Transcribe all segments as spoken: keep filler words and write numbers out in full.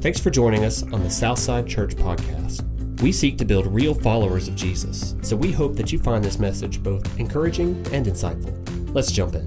Thanks for joining us on the Southside Church Podcast. We seek to build real followers of Jesus, so we hope that you find this message both encouraging and insightful. Let's jump in.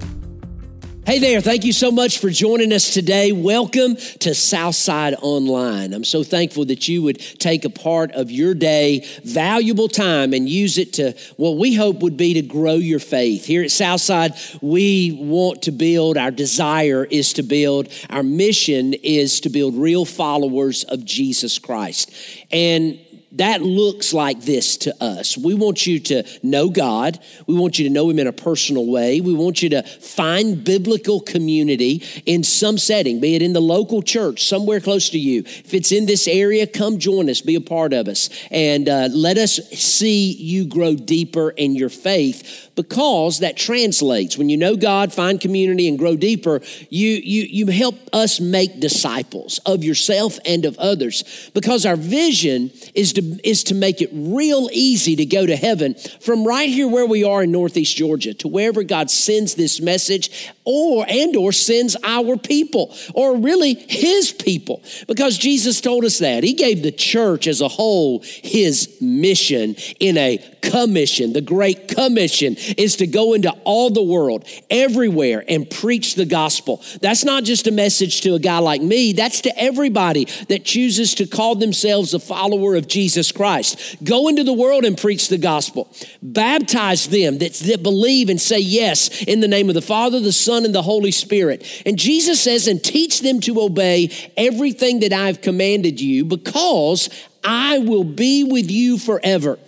Hey there, thank you so much for joining us today. Welcome to Southside Online. I'm so thankful that you would take a part of your day, valuable time, and use it to what we hope would be to grow your faith. Here at Southside, we want to build, our desire is to build, our mission is to build real followers of Jesus Christ. And that looks like this to us. We want you to know God. We want you to know him in a personal way. We want you to find biblical community in some setting, be it in the local church, somewhere close to you. If it's in this area, come join us, be a part of us, and uh, let us see you grow deeper in your faith, because that translates. When you know God, find community, and grow deeper, you, you, you help us make disciples of yourself and of others, because our vision is to is to make it real easy to go to heaven from right here where we are in Northeast Georgia to wherever God sends this message or and or sends our people, or really his people, because Jesus told us that. He gave the church as a whole his mission in a commission. The Great Commission is to go into all the world, everywhere, and preach the gospel. That's not just a message to a guy like me. That's to everybody that chooses to call themselves a follower of Jesus Christ. Go into the world and preach the gospel. Baptize them that, that believe and say yes in the name of the Father, the Son, and the Holy Spirit. And Jesus says, and teach them to obey everything that I've commanded you, because I will be with you forever,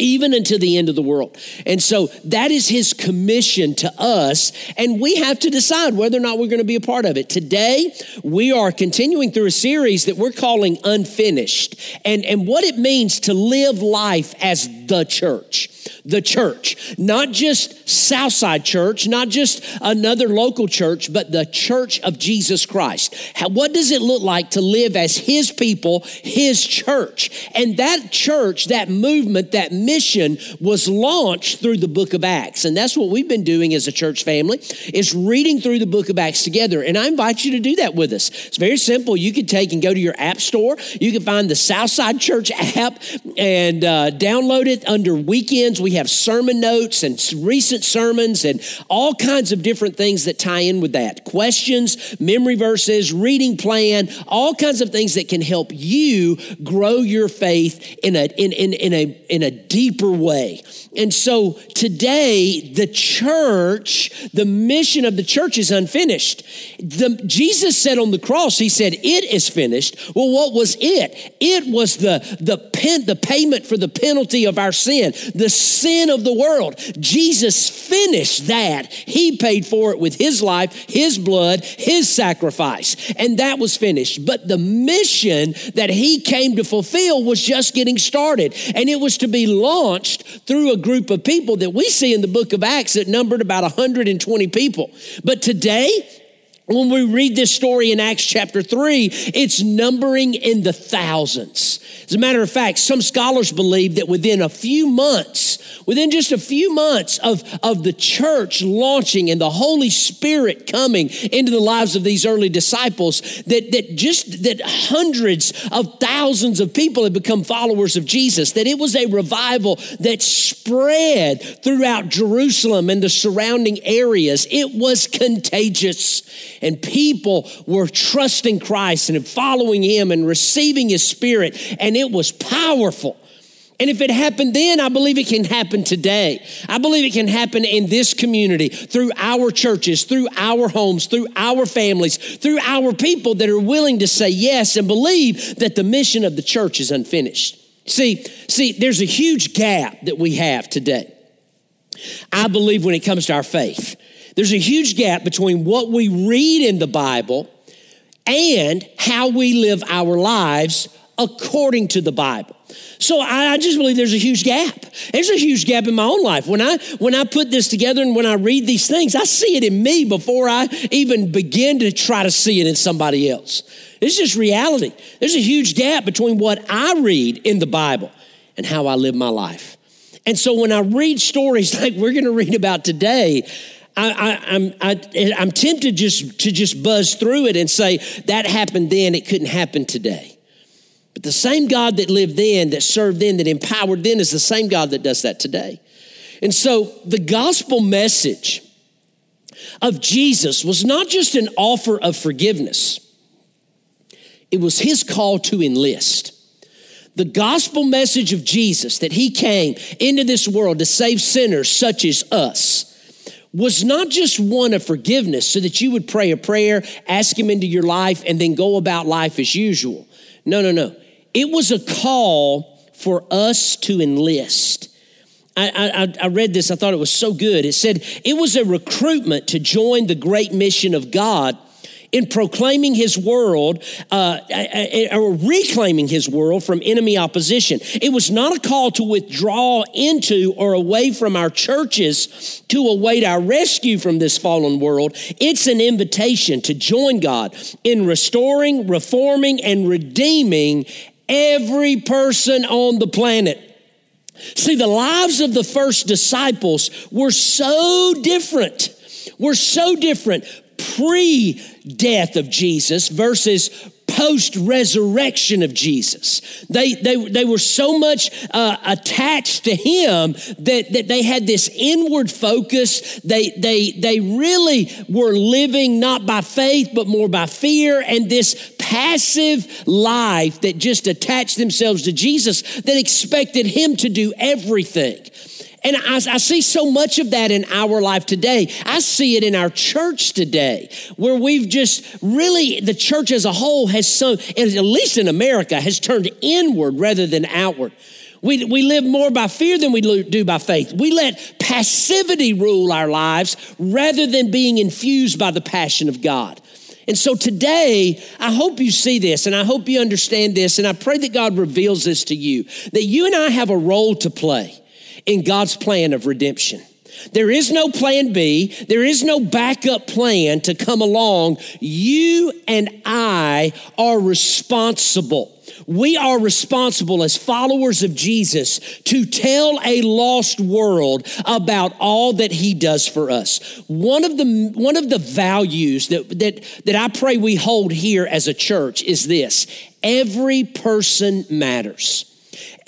even until the end of the world. And so that is his commission to us, and we have to decide whether or not we're going to be a part of it. Today, we are continuing through a series that we're calling Unfinished, and, and what it means to live life as the church. The church, not just Southside Church, not just another local church, but the church of Jesus Christ. How, what does it look like to live as his people, his church? And that church, that movement, that mission was launched through the Book of Acts. And that's what we've been doing as a church family, is reading through the Book of Acts together. And I invite you to do that with us. It's very simple. You can take and go to your app store. You can find the Southside Church app and uh, download it under weekends. We have sermon notes and recent sermons and all kinds of different things that tie in with that. Questions, memory verses, reading plan, all kinds of things that can help you grow your faith in a in in, in a in a deeper way. And so today, the church, the mission of the church is unfinished. The, Jesus said on the cross, he said, it is finished. Well, what was it? It was the, the, pen, the payment for the penalty of our sin, the sin of the world. Jesus finished that. He paid for it with his life, his blood, his sacrifice, and that was finished. But the mission that he came to fulfill was just getting started, and it was to be launched through a group of people that we see in the Book of Acts that numbered about one hundred twenty people. But today, when we read this story in Acts chapter three, it's numbering in the thousands. As a matter of fact, some scholars believe that within a few months, within just a few months of, of the church launching and the Holy Spirit coming into the lives of these early disciples, that, that just that hundreds of thousands of people had become followers of Jesus, that it was a revival that spread throughout Jerusalem and the surrounding areas. It was contagious. And people were trusting Christ and following him and receiving his Spirit, and it was powerful. And if it happened then, I believe it can happen today. I believe it can happen in this community, through our churches, through our homes, through our families, through our people that are willing to say yes and believe that the mission of the church is unfinished. See, see, there's a huge gap that we have today, I believe, when it comes to our faith. There's a huge gap between what we read in the Bible and how we live our lives according to the Bible. So I, I just believe there's a huge gap. There's a huge gap in my own life. When I when I put this together and when I read these things, I see it in me before I even begin to try to see it in somebody else. It's just reality. There's a huge gap between what I read in the Bible and how I live my life. And so when I read stories like we're going to read about today, I, I, I'm, I, I'm tempted just to just buzz through it and say, that happened then, it couldn't happen today. But the same God that lived then, that served then, that empowered then is the same God that does that today. And so the gospel message of Jesus was not just an offer of forgiveness. It was his call to enlist. The gospel message of Jesus, that he came into this world to save sinners such as us, was not just one of forgiveness so that you would pray a prayer, ask him into your life, and then go about life as usual. No, no, no. It was a call for us to enlist. I, I, I read this. I thought it was so good. It said, it was a recruitment to join the great mission of God in proclaiming his world, uh, or reclaiming his world from enemy opposition. It was not a call to withdraw into or away from our churches to await our rescue from this fallen world. It's an invitation to join God in restoring, reforming, and redeeming every person on the planet. See, the lives of the first disciples were so different, were so different pre-death of Jesus versus post-resurrection of Jesus. They they they were so much uh, attached to him that, that they had this inward focus. They they they really were living not by faith, but more by fear, and this passive life that just attached themselves to Jesus that expected him to do everything. And I, I see so much of that in our life today. I see it in our church today, where we've just really, the church as a whole has some, at least in America, has turned inward rather than outward. We, we live more by fear than we do by faith. We let passivity rule our lives rather than being infused by the passion of God. And so today, I hope you see this, and I hope you understand this, and I pray that God reveals this to you, that you and I have a role to play in God's plan of redemption. There is no plan B. There is no backup plan to come along. You and I are responsible. We are responsible as followers of Jesus to tell a lost world about all that he does for us. One of the, one of the values that, that, that I pray we hold here as a church is this: every person matters.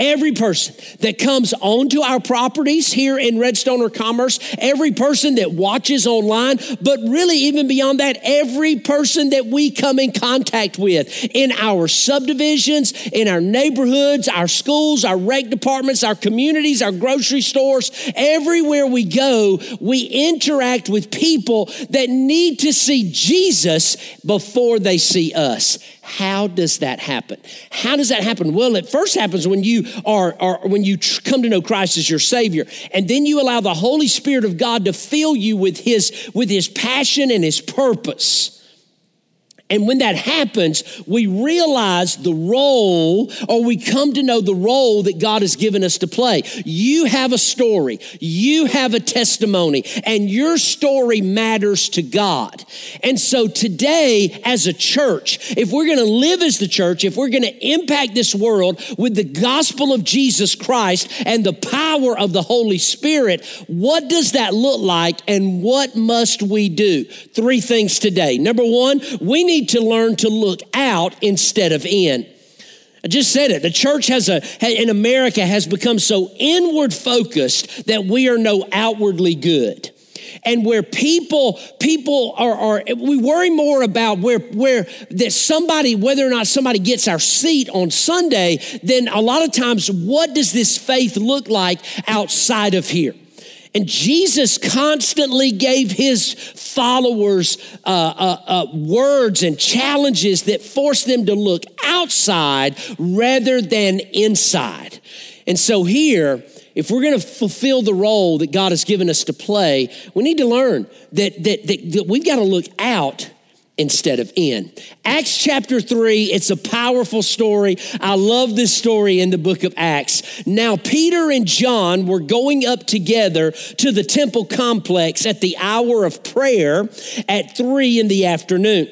Every person that comes onto our properties here in Redstone or Commerce, every person that watches online, but really even beyond that, every person that we come in contact with in our subdivisions, in our neighborhoods, our schools, our rec departments, our communities, our grocery stores, everywhere we go, we interact with people that need to see Jesus before they see us. How does that happen? How does that happen? Well, it first happens when you are, are when you tr- come to know Christ as your Savior, and then you allow the Holy Spirit of God to fill you with His with His passion and His purpose. And when that happens, we realize the role, or we come to know the role that God has given us to play. You have a story. You have a testimony, and your story matters to God. And so today, as a church, if we're going to live as the church, if we're going to impact this world with the gospel of Jesus Christ and the power of the Holy Spirit, what does that look like, and what must we do? Three things today. Number one, we need to learn to look out instead of in. I just said it. The church has a in America has become so inward focused that we are no outwardly good. And where people, people are, are, we worry more about where, where that somebody, whether or not somebody gets our seat on Sunday, than a lot of times, what does this faith look like outside of here? And Jesus constantly gave his followers uh, uh, uh, words and challenges that forced them to look outside rather than inside. And so here, if we're going to fulfill the role that God has given us to play, we need to learn that, that, that, that we've got to look out instead of in. Acts chapter three, it's a powerful story. I love this story in the book of Acts. Now, Peter and John were going up together to the temple complex at the hour of prayer at three in the afternoon.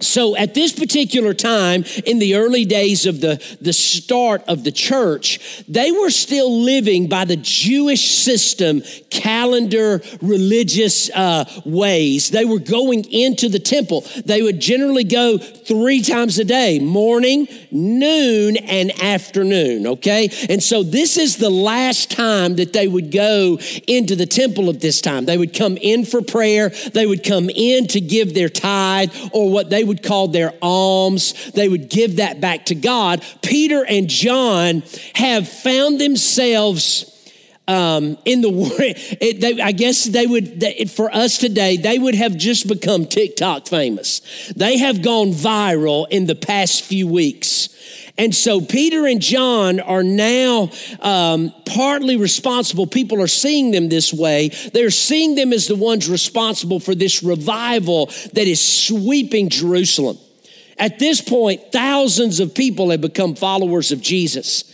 So at this particular time, in the early days of the, the start of the church, they were still living by the Jewish system, calendar, religious uh, ways. They were going into the temple. They would generally go three times a day, morning, noon, and afternoon, okay? And so this is the last time that they would go into the temple at this time. They would come in for prayer. They would come in to give their tithe or what they would would call their alms. They would give that back to God. Peter and John have found themselves um, in the world. I guess they would, they, for us today, they would have just become TikTok famous. They have gone viral in the past few weeks. And so Peter and John are now um, partly responsible. People are seeing them this way. They're seeing them as the ones responsible for this revival that is sweeping Jerusalem. At this point, thousands of people have become followers of Jesus.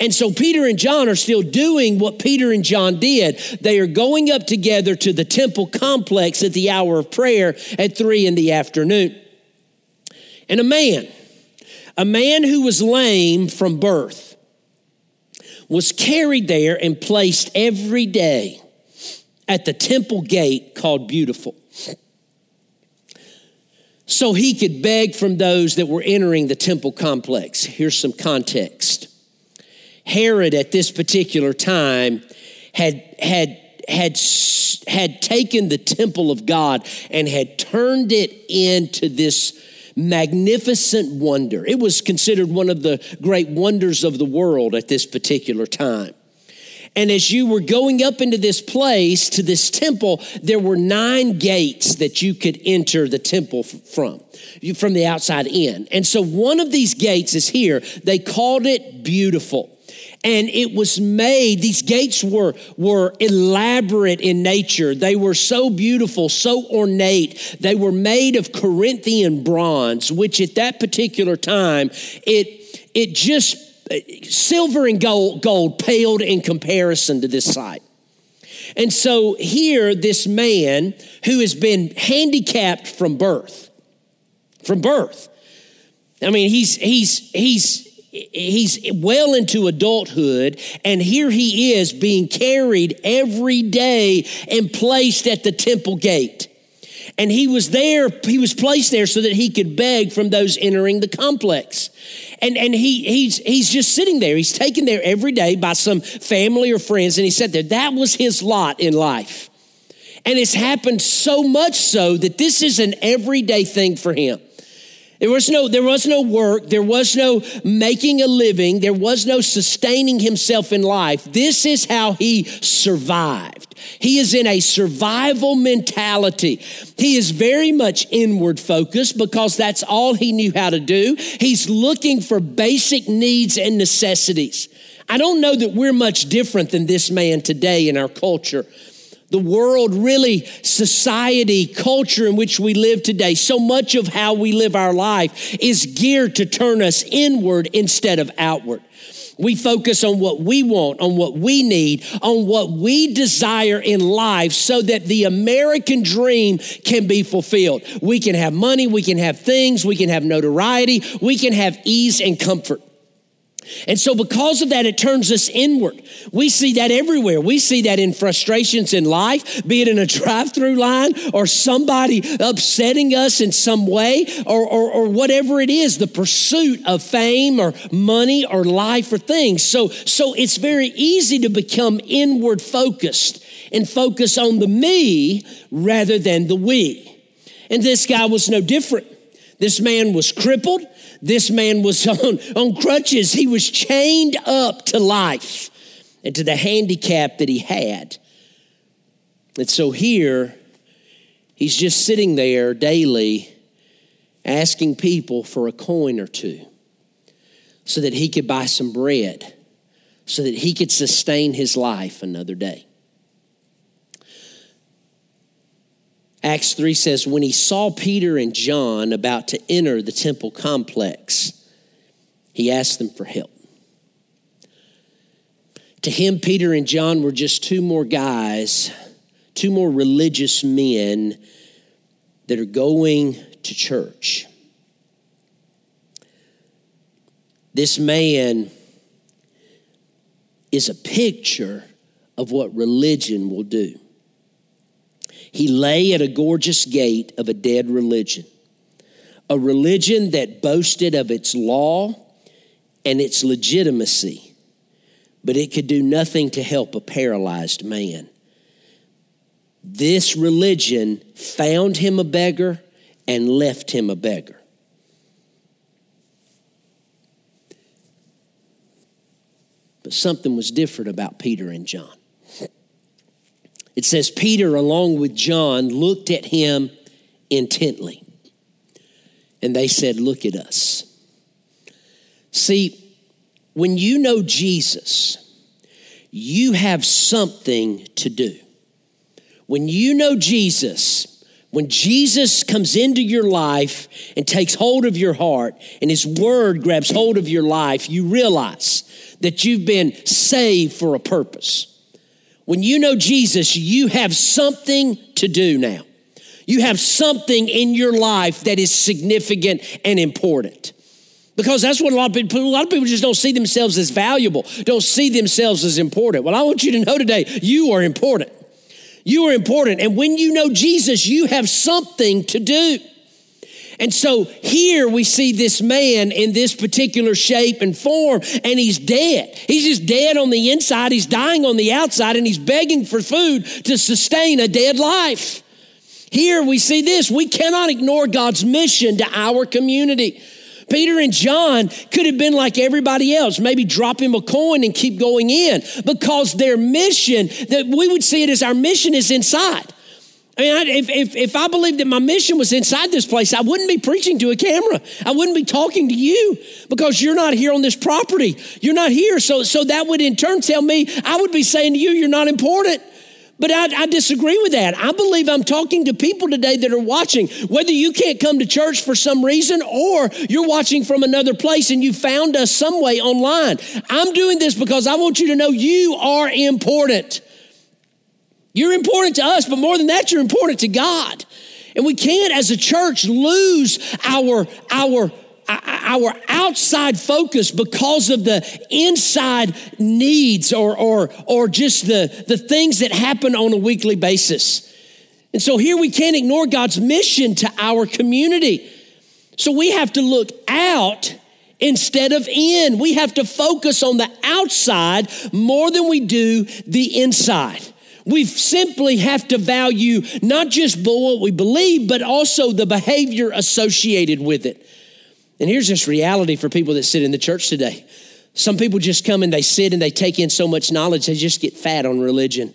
And so Peter and John are still doing what Peter and John did. They are going up together to the temple complex at the hour of prayer at three in the afternoon. And a man... A man who was lame from birth was carried there and placed every day at the temple gate called Beautiful, so he could beg from those that were entering the temple complex. Here's some context. Herod at this particular time had had had had taken the temple of God and had turned it into this magnificent wonder. It was considered one of the great wonders of the world at this particular time. And as you were going up into this place, to this temple, there were nine gates that you could enter the temple from, from the outside in. And so one of these gates is here. They called it Beautiful. And it was made, these gates were, were elaborate in nature. They were so beautiful, so ornate. They were made of Corinthian bronze, which at that particular time, it, it just, silver and gold, gold paled in comparison to this site. And so here, this man who has been handicapped from birth, from birth. I mean, he's, he's, he's, He's well into adulthood, and here he is being carried every day and placed at the temple gate. And he was there, he was placed there so that he could beg from those entering the complex. And and he he's he's just sitting there. He's taken there every day by some family or friends, and he sat there. That was his lot in life. And it's happened so much so that this is an everyday thing for him. There was no, there was no work. There was no making a living. There was no sustaining himself in life. This is how he survived. He is in a survival mentality. He is very much inward focused because that's all he knew how to do. He's looking for basic needs and necessities. I don't know that we're much different than this man today in our culture. The world, really, society, culture in which we live today, so much of how we live our life is geared to turn us inward instead of outward. We focus on what we want, on what we need, on what we desire in life so that the American dream can be fulfilled. We can have money, we can have things, we can have notoriety, we can have ease and comfort. And so because of that, it turns us inward. We see that everywhere. We see that in frustrations in life, be it in a drive-through line or somebody upsetting us in some way or, or, or whatever it is, the pursuit of fame or money or life or things. So, so it's very easy to become inward focused and focus on the me rather than the we. And this guy was no different. This man was crippled. This man was on, on crutches. He was chained up to life and to the handicap that he had. And so here, he's just sitting there daily asking people for a coin or two so that he could buy some bread, so that he could sustain his life another day. Acts three says, when he saw Peter and John about to enter the temple complex, he asked them for help. To him, Peter and John were just two more guys, two more religious men that are going to church. This man is a picture of what religion will do. He lay at a gorgeous gate of a dead religion, a religion that boasted of its law and its legitimacy, but it could do nothing to help a paralyzed man. This religion found him a beggar and left him a beggar. But something was different about Peter and John. It says, Peter, along with John, looked at him intently. And they said, look at us. See, when you know Jesus, you have something to do. When you know Jesus, when Jesus comes into your life and takes hold of your heart and his word grabs hold of your life, you realize that you've been saved for a purpose. When you know Jesus, you have something to do now. You have something in your life that is significant and important. Because that's what a lot of people, a lot of people just don't see themselves as valuable, don't see themselves as important. Well, I want you to know today, you are important. You are important. And when you know Jesus, you have something to do. And so here we see this man in this particular shape and form, and he's dead. He's just dead on the inside. He's dying on the outside, and he's begging for food to sustain a dead life. Here we see this. We cannot ignore God's mission to our community. Peter and John could have been like everybody else, maybe drop him a coin and keep going in, because their mission, that we would see it as our mission, is inside. I mean, if, if, if I believed that my mission was inside this place, I wouldn't be preaching to a camera. I wouldn't be talking to you, because you're not here on this property. You're not here. So, so that would in turn tell me, I would be saying to you, you're not important. But I, I disagree with that. I believe I'm talking to people today that are watching. Whether you can't come to church for some reason, or you're watching from another place and you found us some way online, I'm doing this because I want you to know you are important. You're important to us, but more than that, you're important to God. And we can't, as a church, lose our, our, our outside focus because of the inside needs or, or, or just the, the things that happen on a weekly basis. And so here we can't ignore God's mission to our community. So we have to look out instead of in. We have to focus on the outside more than we do the inside. We simply have to value not just what we believe, but also the behavior associated with it. And here's this reality for people that sit in the church today. Some people just come and they sit and they take in so much knowledge, they just get fat on religion.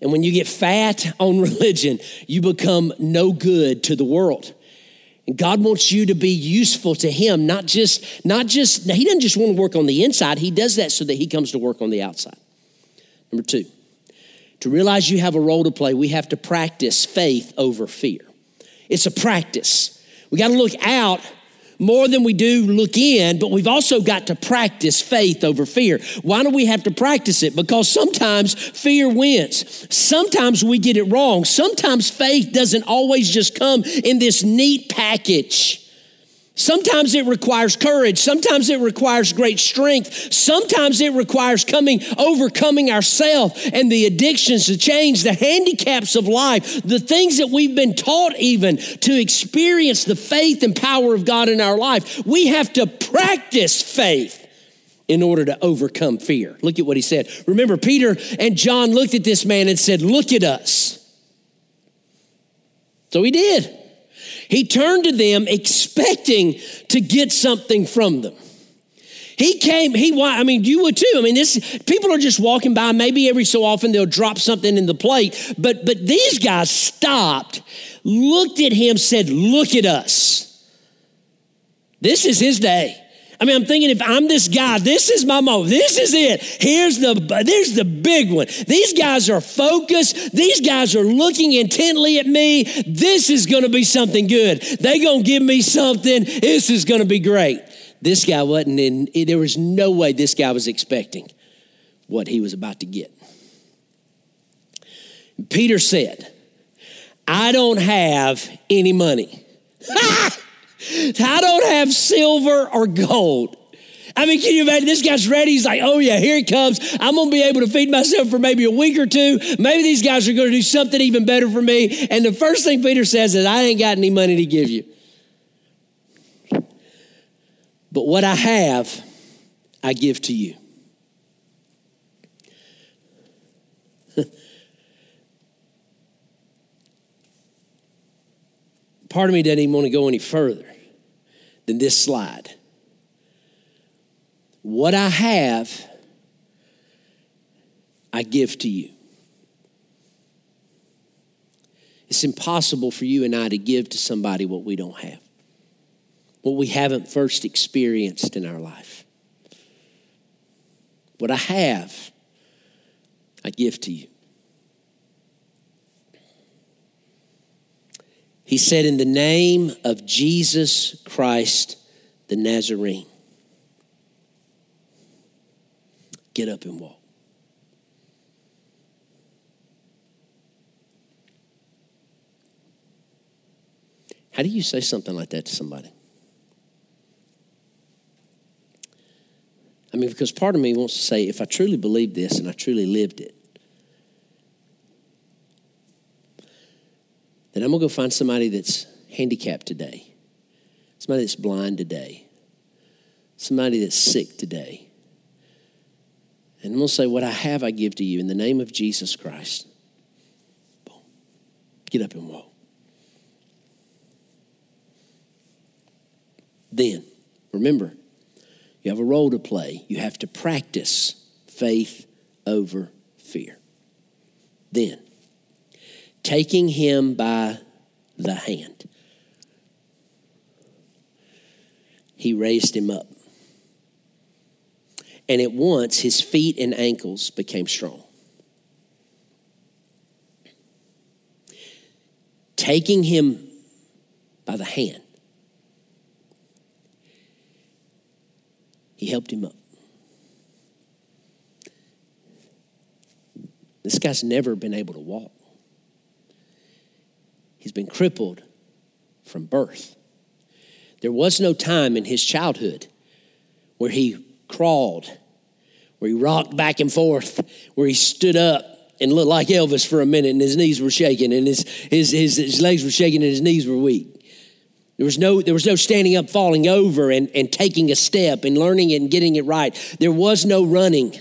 And when you get fat on religion, you become no good to the world. God wants you to be useful to him, not just, not just, he doesn't just want to work on the inside. He does that so that he comes to work on the outside. Number two. To realize you have a role to play, we have to practice faith over fear. It's a practice. We got to look out more than we do look in, but we've also got to practice faith over fear. Why do we have to practice it? Because sometimes fear wins. Sometimes we get it wrong. Sometimes faith doesn't always just come in this neat package. Sometimes it requires courage. Sometimes it requires great strength. Sometimes it requires coming, overcoming ourselves and the addictions, the chains, the handicaps of life, the things that we've been taught even to experience the faith and power of God in our life. We have to practice faith in order to overcome fear. Look at what he said. Remember, Peter and John looked at this man and said, "Look at us." So he did. He turned to them expecting to get something from them. He came, he, I mean, you would too. I mean, this people are just walking by. Maybe every so often they'll drop something in the plate. But, but these guys stopped, looked at him, said, "Look at us." This is his day. I mean, I'm thinking, if I'm this guy, this is my moment. This is it. Here's the, there's the big one. These guys are focused. These guys are looking intently at me. This is going to be something good. They're going to give me something. This is going to be great. This guy wasn't in, there was no way this guy was expecting what he was about to get. Peter said, "I don't have any money." I don't have silver or gold, I mean, can you imagine? This guy's ready. He's like, oh yeah, here it comes. I'm going to be able to feed myself for maybe a week or two. Maybe these guys are going to do something even better for me. And the first thing Peter says is, I ain't got any money to give you. But what I have, I give to you. Part of me doesn't even want to go any further than this slide. What I have, I give to you. It's impossible for you and I to give to somebody what we don't have, what we haven't first experienced in our life. What I have, I give to you. He said, in the name of Jesus Christ, the Nazarene, get up and walk. How do you say something like that to somebody? I mean, because part of me wants to say, if I truly believed this and I truly lived it, then I'm going to go find somebody that's handicapped today, somebody that's blind today, somebody that's sick today. And I'm going to say, what I have I give to you in the name of Jesus Christ. Boom. Get up and walk. Then, remember, you have a role to play. You have to practice faith over fear. Then, taking him by the hand, he raised him up. And at once his feet and ankles became strong. Taking him by the hand, he helped him up. This guy's never been able to walk. He's been crippled from birth. There was no time in his childhood where he crawled, where he rocked back and forth, where he stood up and looked like Elvis for a minute and his knees were shaking and his his his, his legs were shaking and his knees were weak. There was no there was no standing up, falling over and, and taking a step and learning it and getting it right. There was no running.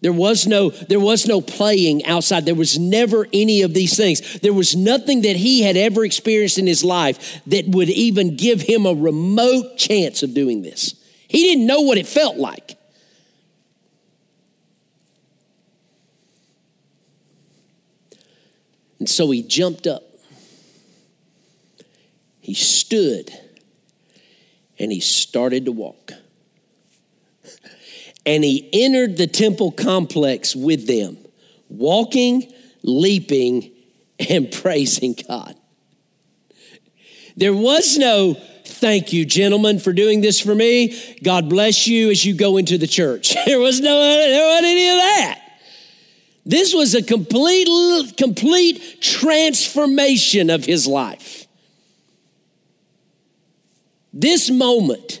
There was no there was no playing outside. There was never any of these things. There was nothing that he had ever experienced in his life that would even give him a remote chance of doing this. He didn't know what it felt like. And so he jumped up. He stood and he started to walk. And he entered the temple complex with them, walking, leaping, and praising God. There was no thank you, gentlemen, for doing this for me. God bless you as you go into the church. There was no, there wasn't any of that. This was a complete, complete transformation of his life. This moment,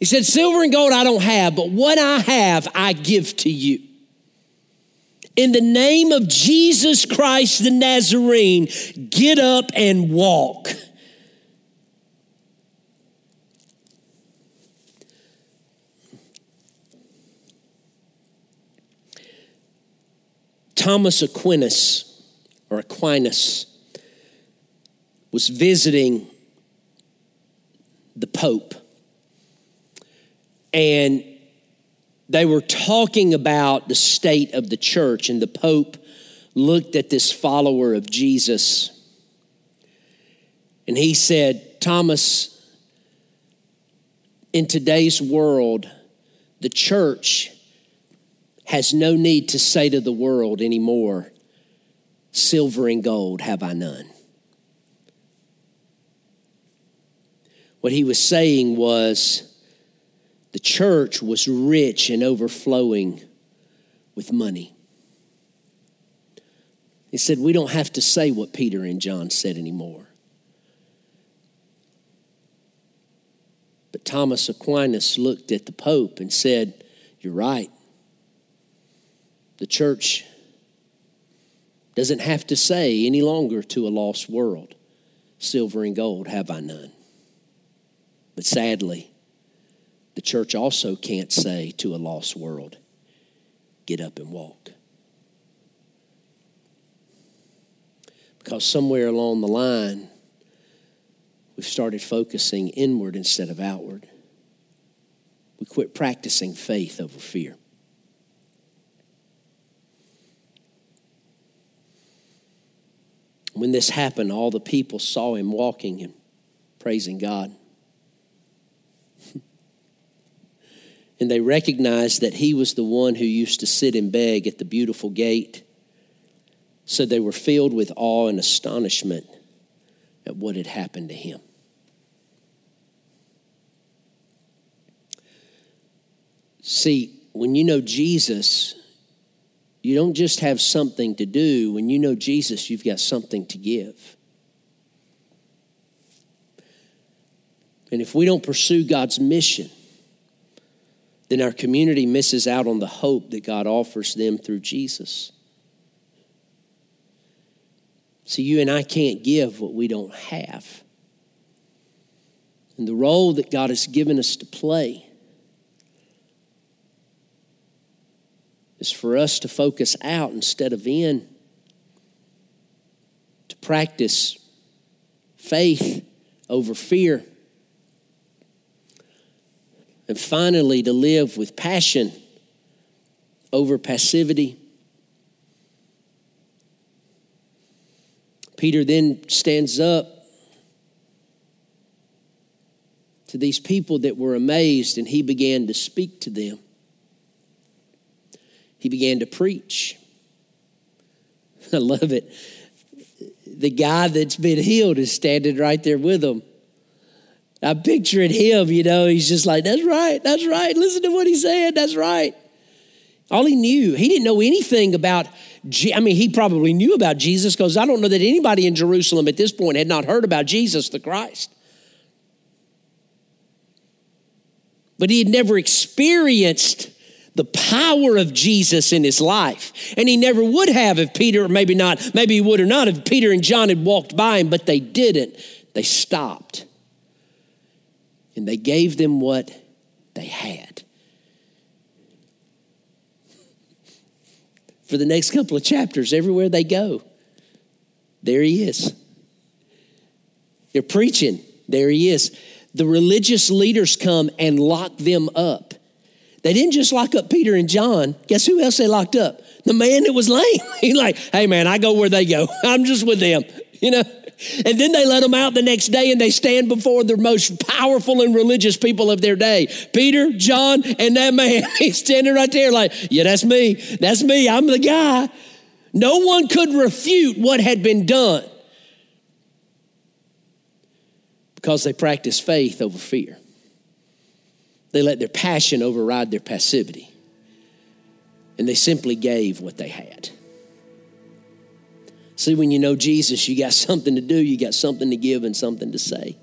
he said, silver and gold I don't have, but what I have, I give to you. In the name of Jesus Christ the Nazarene, get up and walk. Thomas Aquinas, or Aquinas, was visiting the Pope, and they were talking about the state of the church, and the Pope looked at this follower of Jesus, and he said, Thomas, in today's world, the church has no need to say to the world anymore, silver and gold have I none. What he was saying was the church was rich and overflowing with money. He said, we don't have to say what Peter and John said anymore. But Thomas Aquinas looked at the Pope and said, "You're right. The church doesn't have to say any longer to a lost world, 'Silver and gold have I none.'" But sadly, the church also can't say to a lost world, "Get up and walk." Because somewhere along the line, we've started focusing inward instead of outward. We quit practicing faith over fear. When this happened, all the people saw him walking and praising God. And they recognized that he was the one who used to sit and beg at the beautiful gate. So they were filled with awe and astonishment at what had happened to him. See, when you know Jesus, you don't just have something to do. When you know Jesus, you've got something to give. And if we don't pursue God's mission, then our community misses out on the hope that God offers them through Jesus. See, you and I can't give what we don't have. And the role that God has given us to play is for us to focus out instead of in, to practice faith over fear, and finally to live with passion over passivity. Peter then stands up to these people that were amazed, and he began to speak to them. He began to preach. I love it. The guy that's been healed is standing right there with him. I'm picturing him, you know, he's just like, that's right, that's right. Listen to what he said, that's right. All he knew, he didn't know anything about, Je- I mean, he probably knew about Jesus, because I don't know that anybody in Jerusalem at this point had not heard about Jesus the Christ. But he had never experienced the power of Jesus in his life. And he never would have if Peter, or maybe not, maybe he would or not, if Peter and John had walked by him, but they didn't. They stopped. And they gave them what they had. For the next couple of chapters, everywhere they go, there he is. They're preaching. There he is. The religious leaders come and lock them up. They didn't just lock up Peter and John. Guess who else they locked up? The man that was lame. He's like, hey, man, I go where they go. I'm just with them, you know. And then they let them out the next day, and they stand before the most powerful and religious people of their day. Peter, John, and that man. He's standing right there like, yeah, that's me. That's me. I'm the guy. No one could refute what had been done because they practiced faith over fear. They let their passion override their passivity. And they simply gave what they had. See, when you know Jesus, you got something to do, you got something to give and something to say.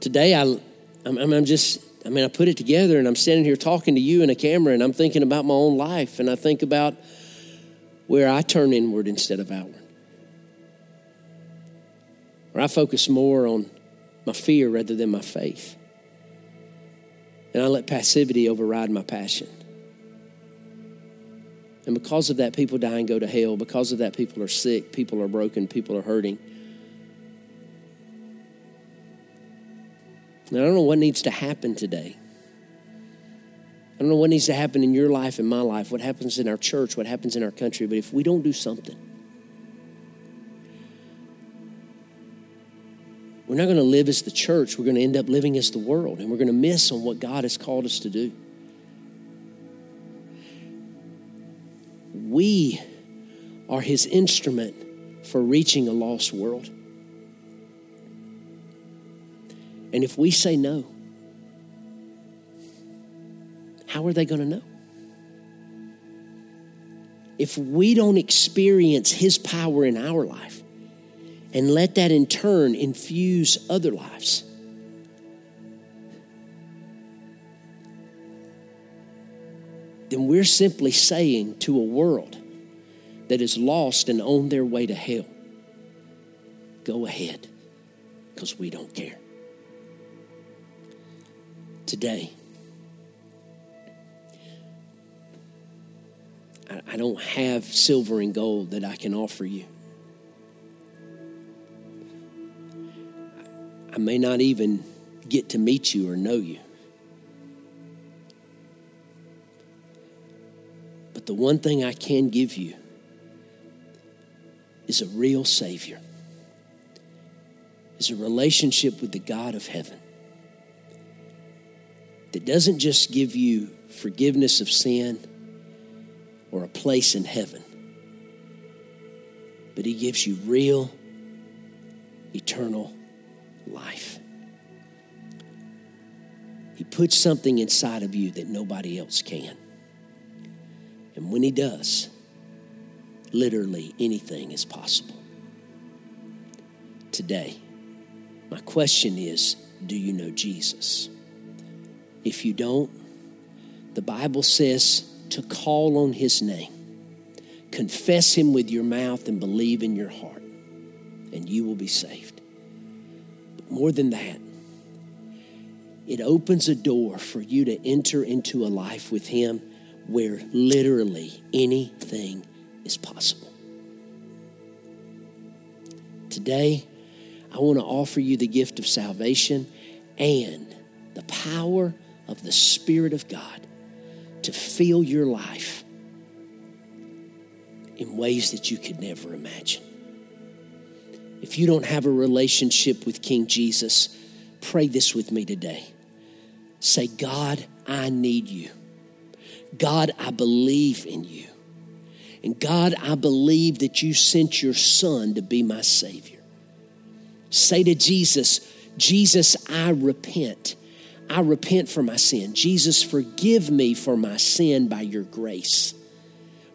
Today, I, I'm, I'm just, I mean, I put it together and I'm standing here talking to you in a camera, and I'm thinking about my own life, and I think about where I turn inward instead of outward. Where I focus more on my fear rather than my faith. And I let passivity override my passion. And because of that, people die and go to hell. Because of that, people are sick, people are broken, people are hurting. And I don't know what needs to happen today. I don't know what needs to happen in your life, in my life, what happens in our church, what happens in our country, but if we don't do something, we're not going to live as the church. We're going to end up living as the world, and we're going to miss on what God has called us to do. We are his instrument for reaching a lost world. And if we say no, how are they going to know? if we don't experience His power in our life and let that in turn infuse other lives. Then we're simply saying to a world that is lost and on their way to hell, go ahead, because we don't care. Today, I don't have silver and gold that I can offer you. I may not even get to meet you or know you. But the one thing I can give you is a real Savior, is a relationship with the God of heaven that doesn't just give you forgiveness of sin or a place in heaven, but He gives you real, eternal life. He puts something inside of you that nobody else can. And when He does, literally anything is possible. Today, my question is, do you know Jesus? If you don't, the Bible says to call on His name, confess Him with your mouth, and believe in your heart, and you will be saved. But more than that, it opens a door for you to enter into a life with Him where literally anything is possible. Today, I want to offer you the gift of salvation and the power of the Spirit of God to fill your life in ways that you could never imagine. If you don't have a relationship with King Jesus, pray this with me today. Say, God, I need you. God, I believe in you. And God, I believe that you sent your Son to be my Savior. Say to Jesus, Jesus, I repent. I repent for my sin. Jesus, forgive me for my sin by your grace.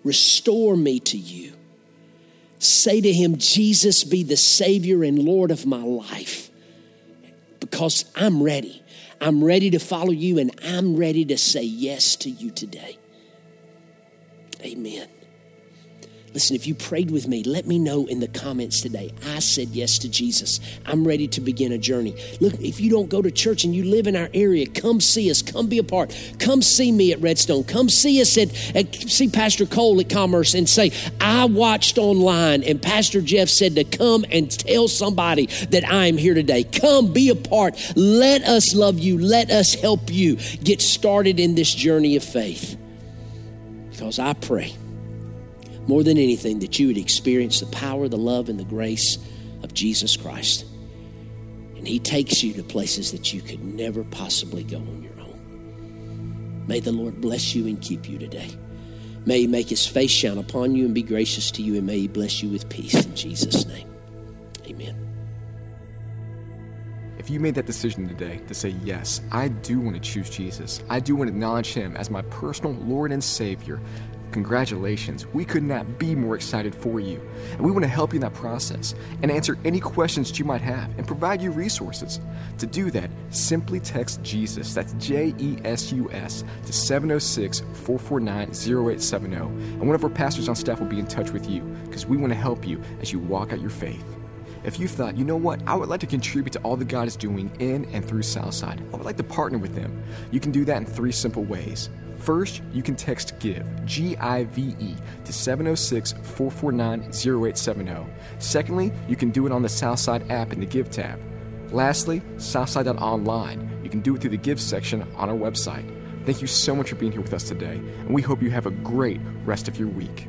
Restore me to you. Say to Him, Jesus, be the Savior and Lord of my life, because I'm ready. I'm ready to follow you, and I'm ready to say yes to you today. Amen. Listen, if you prayed with me, let me know in the comments today. I said yes to Jesus. I'm ready to begin a journey. Look, if you don't go to church and you live in our area, come see us. Come be a part. Come see me at Redstone. Come see us at, at see Pastor Cole at Commerce and say, I watched online and Pastor Jeff said to come and tell somebody that I am here today. Come be a part. Let us love you. Let us help you get started in this journey of faith. Because I pray, more than anything, that you would experience the power, the love, and the grace of Jesus Christ. And He takes you to places that you could never possibly go on your own. May the Lord bless you and keep you today. May He make His face shine upon you and be gracious to you, and may He bless you with peace in Jesus' name. Amen. If you made that decision today to say, yes, I do want to choose Jesus, I do want to acknowledge Him as my personal Lord and Savior, congratulations, we could not be more excited for you. And we want to help you in that process and answer any questions that you might have and provide you resources. To do that, simply text Jesus, that's J E S U S, to seven oh six, four four nine, oh eight seven oh. And one of our pastors on staff will be in touch with you, because we want to help you as you walk out your faith. If you thought, you know what, I would like to contribute to all that God is doing in and through Southside, I would like to partner with them, you can do that in three simple ways. First, you can text GIVE, G I V E, to seven oh six, four four nine, oh eight seven oh. Secondly, you can do it on the Southside app in the Give tab. Lastly, Southside dot online. You can do it through the Give section on our website. Thank you so much for being here with us today, and we hope you have a great rest of your week.